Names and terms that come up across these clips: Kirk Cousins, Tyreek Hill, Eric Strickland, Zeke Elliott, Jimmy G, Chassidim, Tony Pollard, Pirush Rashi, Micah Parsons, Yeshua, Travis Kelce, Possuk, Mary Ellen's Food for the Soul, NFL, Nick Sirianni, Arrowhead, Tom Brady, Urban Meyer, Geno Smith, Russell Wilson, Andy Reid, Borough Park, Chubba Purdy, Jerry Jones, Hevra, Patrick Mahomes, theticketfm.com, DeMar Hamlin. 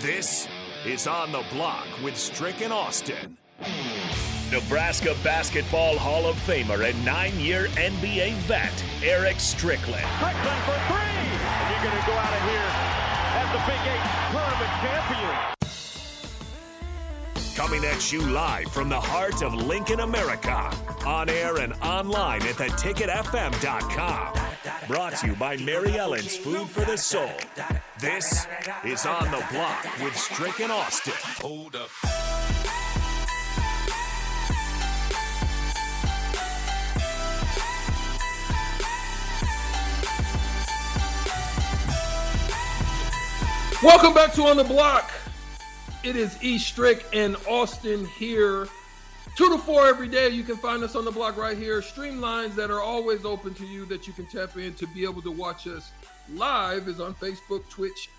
This is On the Block with Stricken Austin. Nebraska Basketball Hall of Famer and 9-year NBA vet, Eric Strickland. Strickland for three! And you're going to go out of here as the Big Eight tournament champion. Coming at you live from the heart of Lincoln, America. On air and online at theticketfm.com. Brought to you by Mary Ellen's Food for the Soul. This is On the Block with Stricken Austin. Hold up. Welcome back to On the Block. It is E. Strick and Austin here. 2 to 4 every day. You can find us on the block right here. Streamlines that are always open to you that you can tap in to be able to watch us live is on Facebook, Twitch,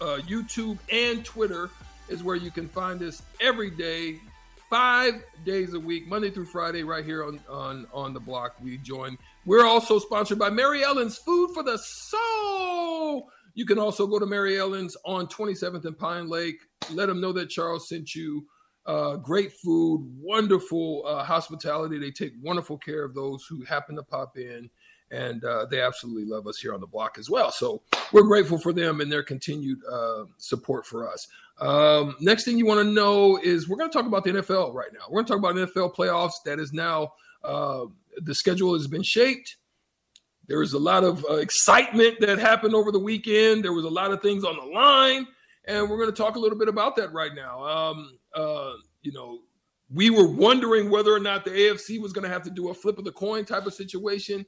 YouTube, and Twitter is where you can find us every day, 5 days a week, Monday through Friday, right here on the block. We join. We're also sponsored by Mary Ellen's Food for the Soul. You can also go to Mary Ellen's on 27th and Pine Lake. Let them know that Charles sent you. Great food, wonderful hospitality. They take wonderful care of those who happen to pop in, and they absolutely love us here on the block as well. So we're grateful for them and their continued support for us. Next thing you want to know is we're going to talk about the NFL right now. We're going to talk about NFL playoffs. That is now the schedule has been shaped. There is a lot of excitement that happened over the weekend. There was a lot of things on the line, and we're going to talk a little bit about that right now. We were wondering whether or not the AFC was going to have to do a flip of the coin type of situation.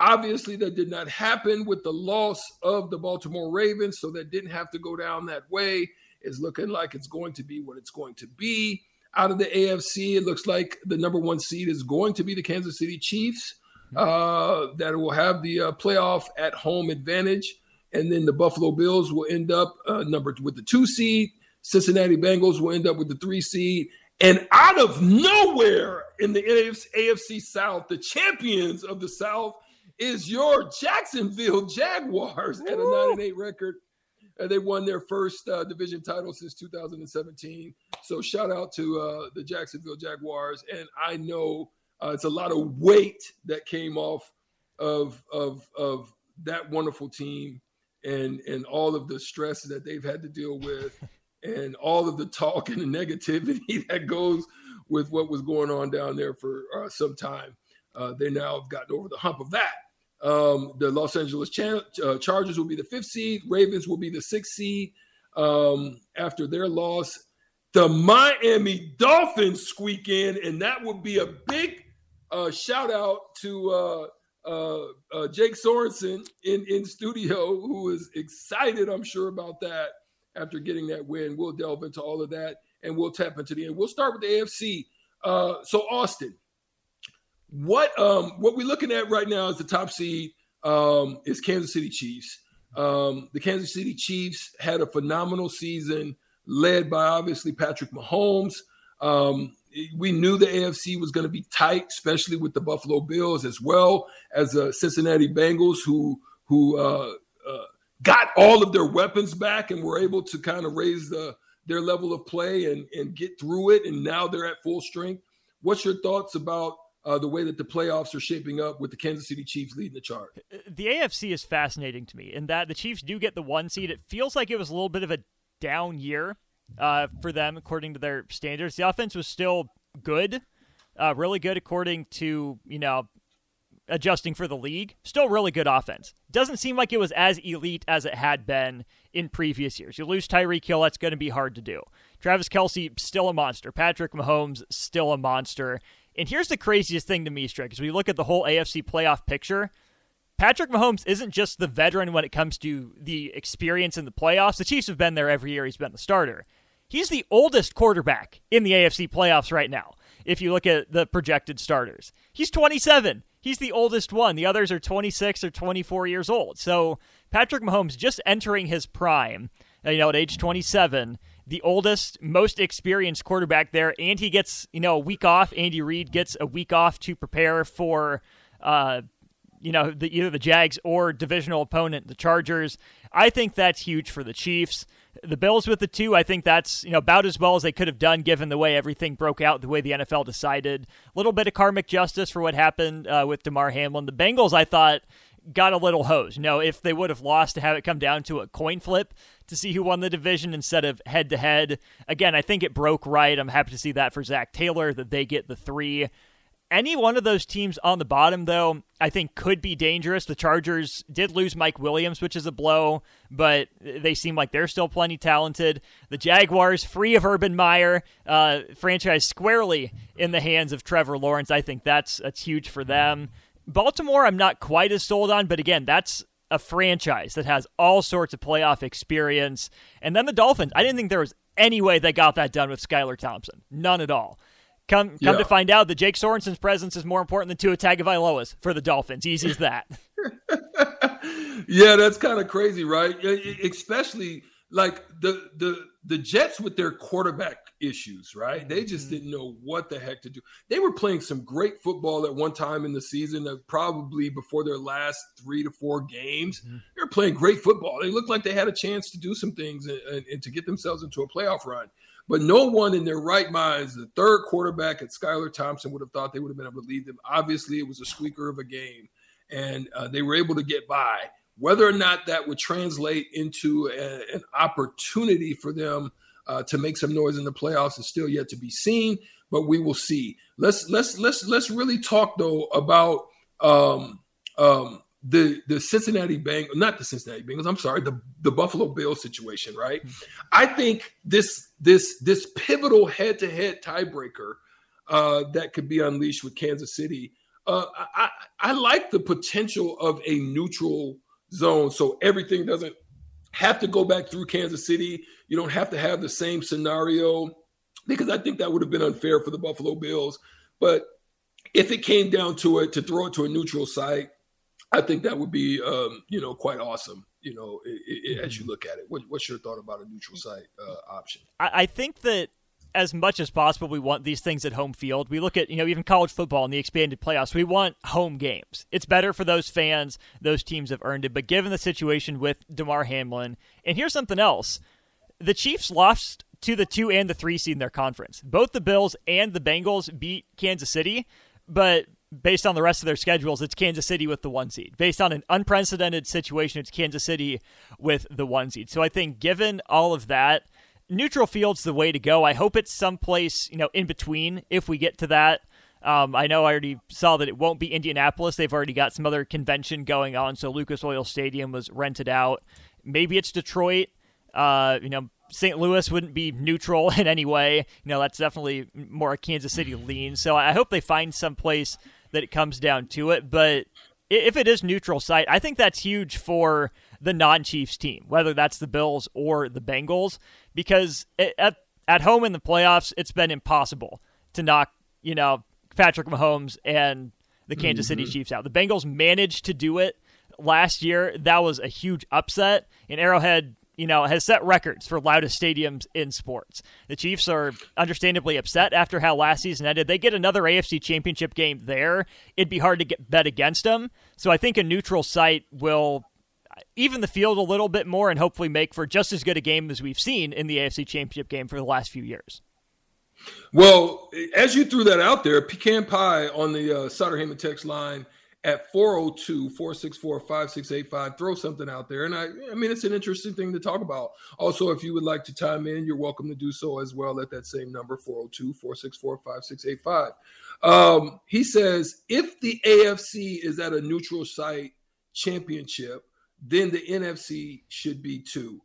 Obviously, that did not happen with the loss of the Baltimore Ravens, so that didn't have to go down that way. It's looking like it's going to be what it's going to be. Out of the AFC, it looks like the number one seed is going to be the Kansas City Chiefs. That will have the playoff at home advantage. And then the Buffalo Bills will end up with the 2 seed. Cincinnati Bengals will end up with the 3 seed. And out of nowhere in the AFC South, the champions of the South is your Jacksonville Jaguars at a 9-8 record. They won their first division title since 2017. So shout out to the Jacksonville Jaguars. And I know it's a lot of weight that came off of that wonderful team and all of the stress that they've had to deal with and all of the talk and the negativity that goes with what was going on down there for some time. They now have gotten over the hump of that. The Los Angeles Chargers will be the 5th seed. Ravens will be the 6th seed after their loss. The Miami Dolphins squeak in, and that would be a big shout out to Jake Sorensen in studio, who is excited, I'm sure, about that after getting that win. We'll delve into all of that, and we'll tap into the end. We'll start with the AFC. So, Austin, what we're looking at right now is the top seed is Kansas City Chiefs. The Kansas City Chiefs had a phenomenal season, led by, obviously, Patrick Mahomes. We knew the AFC was going to be tight, especially with the Buffalo Bills, as well as the Cincinnati Bengals, who got all of their weapons back and were able to kind of raise their level of play and get through it, and now they're at full strength. What's your thoughts about the way that the playoffs are shaping up with the Kansas City Chiefs leading the charge? The AFC is fascinating to me in that the Chiefs do get the 1 seed. It feels like it was a little bit of a down year for them according to their standards. The offense was still good, really good according to, adjusting for the league. Still really good offense. Doesn't seem like it was as elite as it had been in previous years. You lose Tyreek Hill, that's going to be hard to do. Travis Kelce, still a monster. Patrick Mahomes, still a monster. And here's the craziest thing to me, Strick, as we look at the whole AFC playoff picture. Patrick Mahomes isn't just the veteran when it comes to the experience in the playoffs. The Chiefs have been there every year. He's been the starter. He's the oldest quarterback in the AFC playoffs right now, if you look at the projected starters. He's 27. He's the oldest one. The others are 26 or 24 years old. So Patrick Mahomes just entering his prime, at age 27, the oldest, most experienced quarterback there. And he gets, a week off. Andy Reid gets a week off to prepare for either the Jags or divisional opponent, the Chargers. I think that's huge for the Chiefs. The Bills with the 2, I think that's about as well as they could have done given the way everything broke out, the way the NFL decided. A little bit of karmic justice for what happened with DeMar Hamlin. The Bengals, I thought, got a little hosed. If they would have lost, to have it come down to a coin flip to see who won the division instead of head-to-head. Again, I think it broke right. I'm happy to see that for Zach Taylor, that they get the 3. Any one of those teams on the bottom, though, I think could be dangerous. The Chargers did lose Mike Williams, which is a blow, but they seem like they're still plenty talented. The Jaguars, free of Urban Meyer, franchise squarely in the hands of Trevor Lawrence. I think that's huge for them. Baltimore, I'm not quite as sold on, but again, that's a franchise that has all sorts of playoff experience. And then the Dolphins. I didn't think there was any way they got that done with Skylar Thompson. None at all. Come to find out that Jake Sorensen's presence is more important than Tua Tagovailoa's for the Dolphins. Easy as that. Yeah, that's kind of crazy, right? Especially like the Jets with their quarterback issues, right? They just didn't know what the heck to do. They were playing some great football at one time in the season, probably before their last 3 to 4 games. Mm-hmm. They were playing great football. They looked like they had a chance to do some things and to get themselves into a playoff run. But no one in their right minds, the third quarterback at Skylar Thompson, would have thought they would have been able to lead them. Obviously, it was a squeaker of a game, and they were able to get by. Whether or not that would translate into an opportunity for them to make some noise in the playoffs is still yet to be seen, but we will see. Let's really talk, though, about the Cincinnati Bengals, not the Cincinnati Bengals, I'm sorry, the Buffalo Bills situation, right? I think this pivotal head-to-head tiebreaker that could be unleashed with Kansas City, I like the potential of a neutral zone, so everything doesn't have to go back through Kansas City. You don't have to have the same scenario, because I think that would have been unfair for the Buffalo Bills. But if it came down to it, to throw it to a neutral site, I think that would be, quite awesome, as you look at it. What's your thought about a neutral site option? I think that as much as possible, we want these things at home field. We look at, even college football and the expanded playoffs. We want home games. It's better for those fans. Those teams have earned it. But given the situation with DeMar Hamlin, and here's something else. The Chiefs lost to the 2 and the 3 seed in their conference. Both the Bills and the Bengals beat Kansas City, but based on the rest of their schedules, it's Kansas City with the 1 seed. Based on an unprecedented situation, it's Kansas City with the 1 seed. So I think given all of that, neutral field's the way to go. I hope it's someplace, in between if we get to that. I know I already saw that it won't be Indianapolis. They've already got some other convention going on, so Lucas Oil Stadium was rented out. Maybe it's Detroit. St. Louis wouldn't be neutral in any way. That's definitely more a Kansas City lean. So I hope they find some place that it comes down to it. But if it is neutral site, I think that's huge for the non-Chiefs team, whether that's the Bills or the Bengals, because at home in the playoffs, it's been impossible to knock, Patrick Mahomes and the Kansas City Chiefs out. The Bengals managed to do it last year. That was a huge upset. And Arrowhead, has set records for loudest stadiums in sports. The Chiefs are understandably upset after how last season ended. They get another AFC championship game there. It'd be hard to bet against them. So I think a neutral site will even the field a little bit more and hopefully make for just as good a game as we've seen in the AFC championship game for the last few years. Well, as you threw that out there, Pecan Pie on the Sutter Heyman text line at 402-464-5685, throw something out there. And I mean, it's an interesting thing to talk about. Also, if you would like to chime in, you're welcome to do so as well at that same number, 402-464-5685. He says, if the AFC is at a neutral site championship, then the NFC should be too.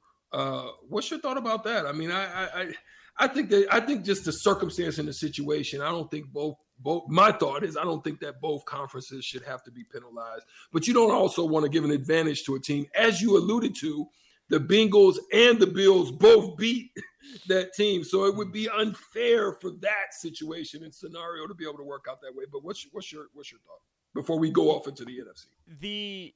What's your thought about that? I mean, I think just the circumstance and the situation, I don't think both. My thought is I don't think that both conferences should have to be penalized, but you don't also want to give an advantage to a team. As you alluded to, the Bengals and the Bills both beat that team. So it would be unfair for that situation and scenario to be able to work out that way. But what's your thought before we go off into the NFC? The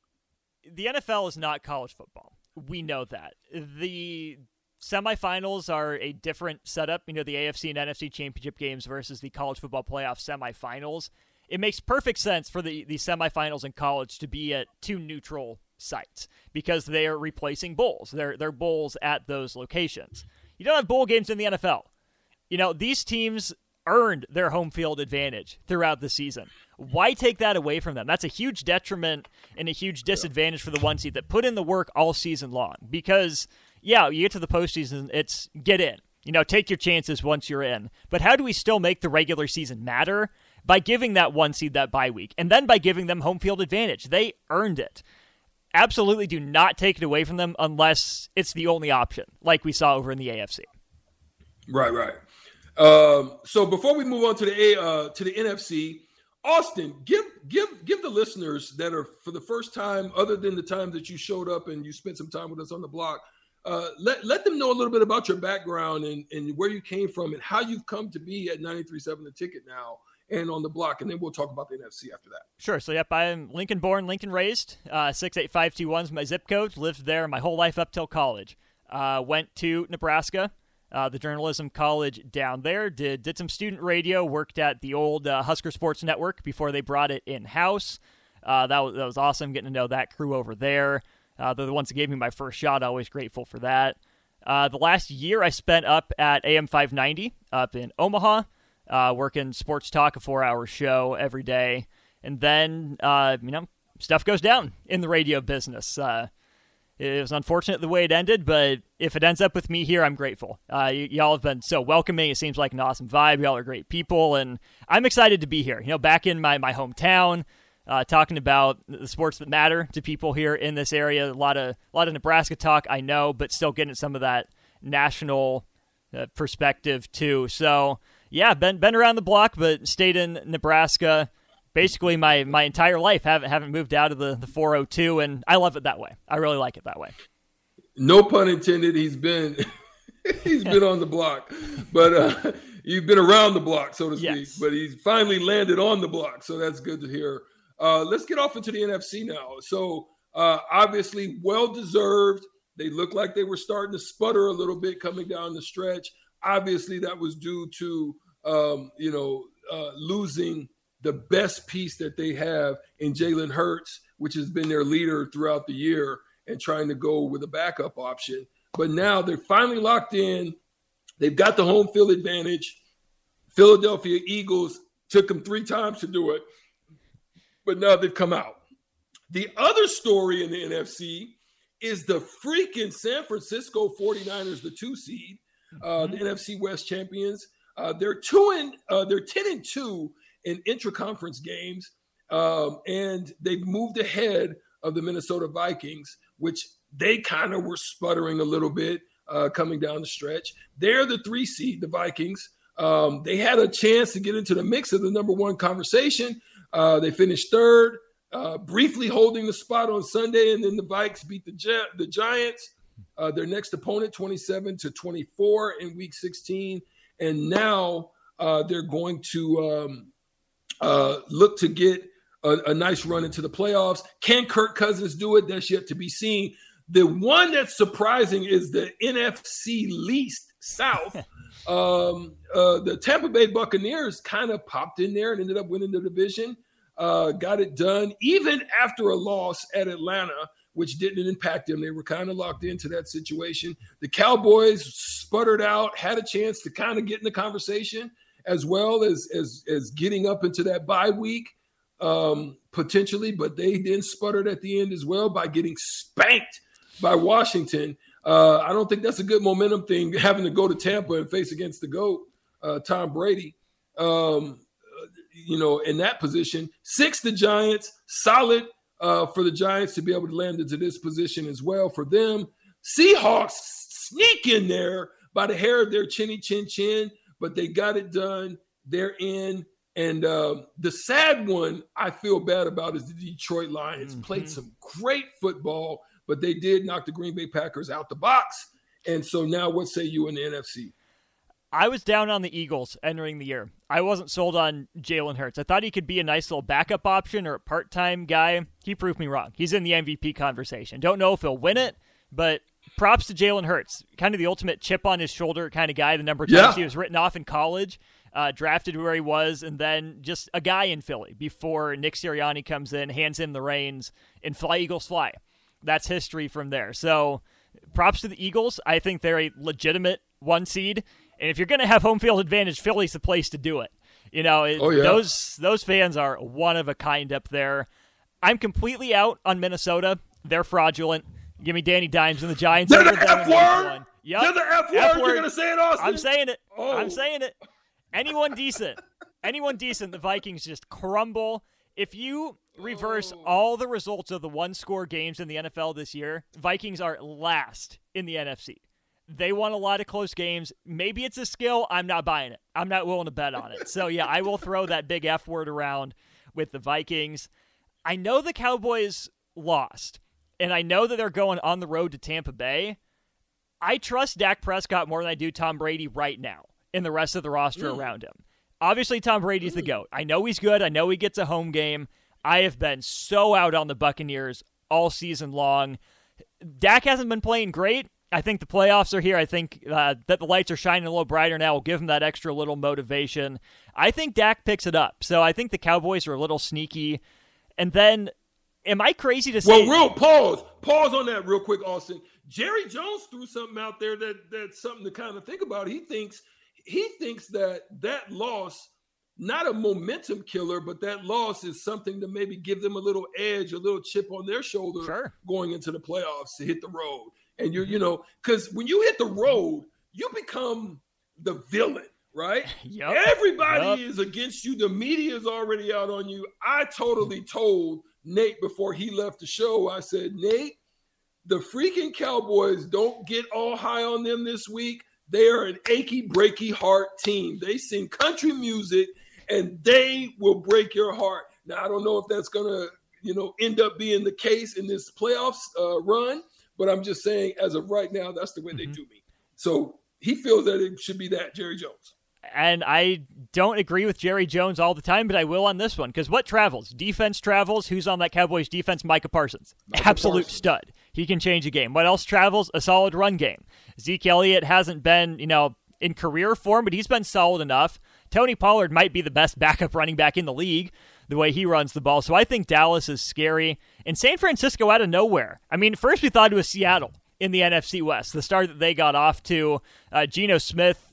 NFL is not college football. We know that. The semifinals are a different setup, the AFC and NFC championship games versus the college football playoff semifinals. It makes perfect sense for the semifinals in college to be at 2 neutral sites because they are replacing bowls. They're bowls at those locations. You don't have bowl games in the NFL. You know, these teams earned their home field advantage throughout the season. Why take that away from them? That's a huge detriment and a huge disadvantage for the one seed that put in the work all season long. Because, yeah, you get to the postseason, it's get in. You know, take your chances once you're in. But how do we still make the regular season matter? By giving that one seed that bye week, and then by giving them home field advantage. They earned it. Absolutely do not take it away from them unless it's the only option, like we saw over in the AFC. Right. So before we move on to the NFC, Austin, give the listeners that are for the first time, other than the time that you showed up and you spent some time with us on the block, let them know a little bit about your background and where you came from and how you've come to be at 93.7 The Ticket now and on the block, and then we'll talk about the NFC after that. Sure. So, yep, I'm Lincoln-born, Lincoln-raised. 68521 is my zip code. Lived there my whole life up till college. Went to Nebraska, the journalism college down there. Did some student radio. Worked at the old Husker Sports Network before they brought it in-house. That was awesome getting to know that crew over there. They're the ones that gave me my first shot. Always grateful for that. The last year I spent up at AM 590 up in Omaha. Working sports talk, a 4-hour show every day. And then, stuff goes down in the radio business. It was unfortunate the way it ended, but if it ends up with me here, I'm grateful. Y'all have been so welcoming. It seems like an awesome vibe. Y'all are great people, and I'm excited to be here. You know, back in my hometown, talking about the sports that matter to people here in this area. A lot of Nebraska talk, I know, but still getting some of that national perspective too. So, yeah, been around the block, but stayed in Nebraska basically my entire life. Haven't moved out of the 402, and I love it that way. I really like it that way. No pun intended. He's been on the block, but you've been around the block, so to speak. Yes. But he's finally landed on the block, so that's good to hear. Let's get off into the NFC now. So obviously, well deserved. They looked like they were starting to sputter a little bit coming down the stretch. Obviously, that was due to losing the best piece that they have in Jalen Hurts, which has been their leader throughout the year, and trying to go with a backup option. But now they're finally locked in. They've got the home field advantage. Philadelphia Eagles took them 3 times to do it, but now they've come out. The other story in the NFC is the freaking San Francisco 49ers, the 2 seed. The NFC West champions. They're 10-2 in intra-conference games, and they've moved ahead of the Minnesota Vikings, which they kind of were sputtering a little bit coming down the stretch. They're the 3 seed, the Vikings. They had a chance to get into the mix of the number 1 conversation. They finished 3rd, briefly holding the spot on Sunday, and then the Vikes beat the Giants. Their next opponent, 27-24 in Week 16. And now they're going to look to get a nice run into the playoffs. Can Kirk Cousins do it? That's yet to be seen. The one that's surprising is the NFC least South. The Tampa Bay Buccaneers kind of popped in there and ended up winning the division. Got it done, even after a loss at Atlanta, which didn't impact them. They were kind of locked into that situation. The Cowboys sputtered out, had a chance to kind of get in the conversation, as well as getting up into that bye week potentially, but they then sputtered at the end as well by getting spanked by Washington. I don't think that's a good momentum thing, having to go to Tampa and face against the GOAT, Tom Brady, in that position. 6, the Giants, solid. For the Giants to be able to land into this position as well for them. Seahawks sneak in there by the hair of their chinny chin chin, but they got it done. They're in. And the sad one I feel bad about is the Detroit Lions. Mm-hmm. Played some great football, but they did knock the Green Bay Packers out the box. And so now what say you in the NFC? I was down on the Eagles entering the year. I wasn't sold on Jalen Hurts. I thought he could be a nice little backup option or a part-time guy. He proved me wrong. He's in the MVP conversation. Don't know if he'll win it, but props to Jalen Hurts. Kind of the ultimate chip on his shoulder kind of guy. The number of times he was written off in college, drafted where he was, and then just a guy in Philly before Nick Sirianni comes in, hands him the reins, and fly, Eagles, fly. that's history from there. So props to the Eagles. I think they're a legitimate one seed. And if you're going to have home field advantage, Philly's the place to do it. You know, those fans are one of a kind up there. I'm completely out on Minnesota. They're fraudulent. Give me Danny Dimes and the Giants. They're the F word. Yep. They're the F word. You're going to say it, Austin. I'm saying it. Oh. I'm saying it. Anyone decent, the Vikings just crumble. If you reverse all the results of the one-score games in the NFL this year, Vikings are last in the NFC. They won a lot of close games. Maybe it's a skill. I'm not buying it. I'm not willing to bet on it. So, yeah, I will throw that big F word around with the Vikings. I know the Cowboys lost, and I know that they're going on the road to Tampa Bay. I trust Dak Prescott more than I do Tom Brady right now and the rest of the roster around him. Obviously, Tom Brady's the GOAT. I know he's good. I know he gets a home game. I have been so out on the Buccaneers all season long. Dak hasn't been playing great. I think the playoffs are here. I think that the lights are shining a little brighter now will give him that extra little motivation. I think Dak picks it up. So I think the Cowboys are a little sneaky. And then, am I crazy to say... Well, pause on that real quick, Austin. Jerry Jones threw something out there that's something to kind of think about. He thinks that loss, not a momentum killer, but that loss is something to maybe give them a little edge, a little chip on their shoulder going into the playoffs to hit the road. And you know, because when you hit the road, you become the villain, right? Yep. Everybody is against you. The media is already out on you. I totally told Nate before he left the show, I said, Nate, the freaking Cowboys, don't get all high on them this week. They are an achy, breaky heart team. They sing country music, and they will break your heart. Now, I don't know if that's going to, end up being the case in this playoffs run, but I'm just saying, as of right now, that's the way they do me. So he feels that it should be that, Jerry Jones. And I don't agree with Jerry Jones all the time, but I will on this one, because what travels? Defense travels. Who's on that Cowboys defense? Micah Parsons. Absolute stud. He can change a game. What else travels? A solid run game. Zeke Elliott hasn't been, in career form, but he's been solid enough. Tony Pollard might be the best backup running back in the league, the way he runs the ball. So I think Dallas is scary. And San Francisco out of nowhere. I mean, first we thought it was Seattle in the NFC West, the start that they got off to. Geno Smith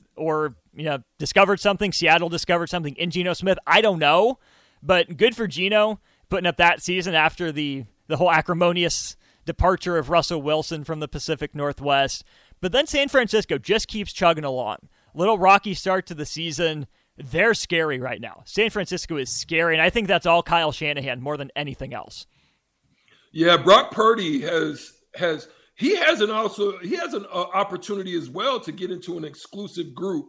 discovered something. Seattle discovered something in Geno Smith. I don't know, but good for Geno putting up that season after the whole acrimonious departure of Russell Wilson from the Pacific Northwest. But then San Francisco just keeps chugging along. Little rocky start to the season. They're scary right now. San Francisco is scary, and I think that's all Kyle Shanahan more than anything else. Yeah, Brock Purdy has an opportunity as well to get into an exclusive group,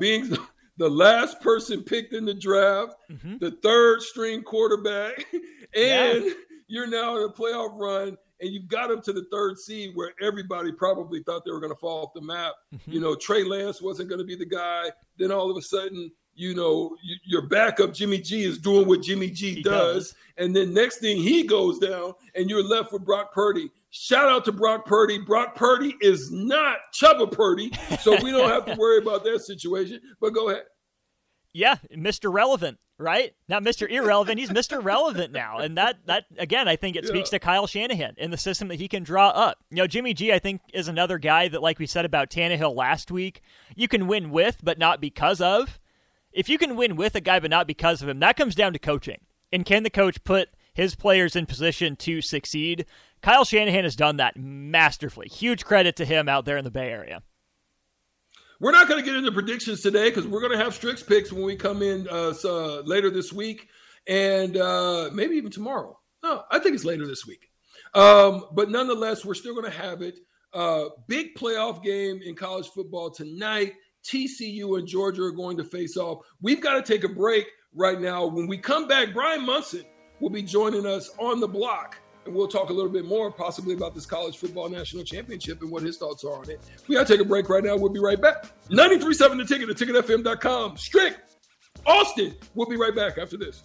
being the last person picked in the draft, the third string quarterback, and you're now in a playoff run. And you've got them to the third seed where everybody probably thought they were going to fall off the map. Trey Lance wasn't going to be the guy. Then all of a sudden, your backup Jimmy G is doing what Jimmy G does. And then next thing he goes down and you're left with Brock Purdy. Shout out to Brock Purdy. Brock Purdy is not Chubba Purdy, so we don't have to worry about that situation. But go ahead. Yeah, Mr. Relevant, right? Not Mr. Irrelevant. He's Mr. Relevant now. And that again, I think it speaks to Kyle Shanahan and the system that he can draw up. Jimmy G, I think, is another guy that, like we said about Tannehill last week, you can win with but not because of. If you can win with a guy but not because of him, that comes down to coaching. And can the coach put his players in position to succeed? Kyle Shanahan has done that masterfully. Huge credit to him out there in the Bay Area. We're not going to get into predictions today because we're going to have Strix picks when we come in later this week and maybe even tomorrow. No, I think it's later this week. But nonetheless, we're still going to have it. Big playoff game in college football tonight. TCU and Georgia are going to face off. We've got to take a break right now. When we come back, Brian Munson will be joining us on the block. And we'll talk a little bit more possibly about this college football national championship and what his thoughts are on it. We got to take a break right now. We'll be right back. 93.7 The Ticket, theticketfm.com. Strict. Austin. We'll be right back after this.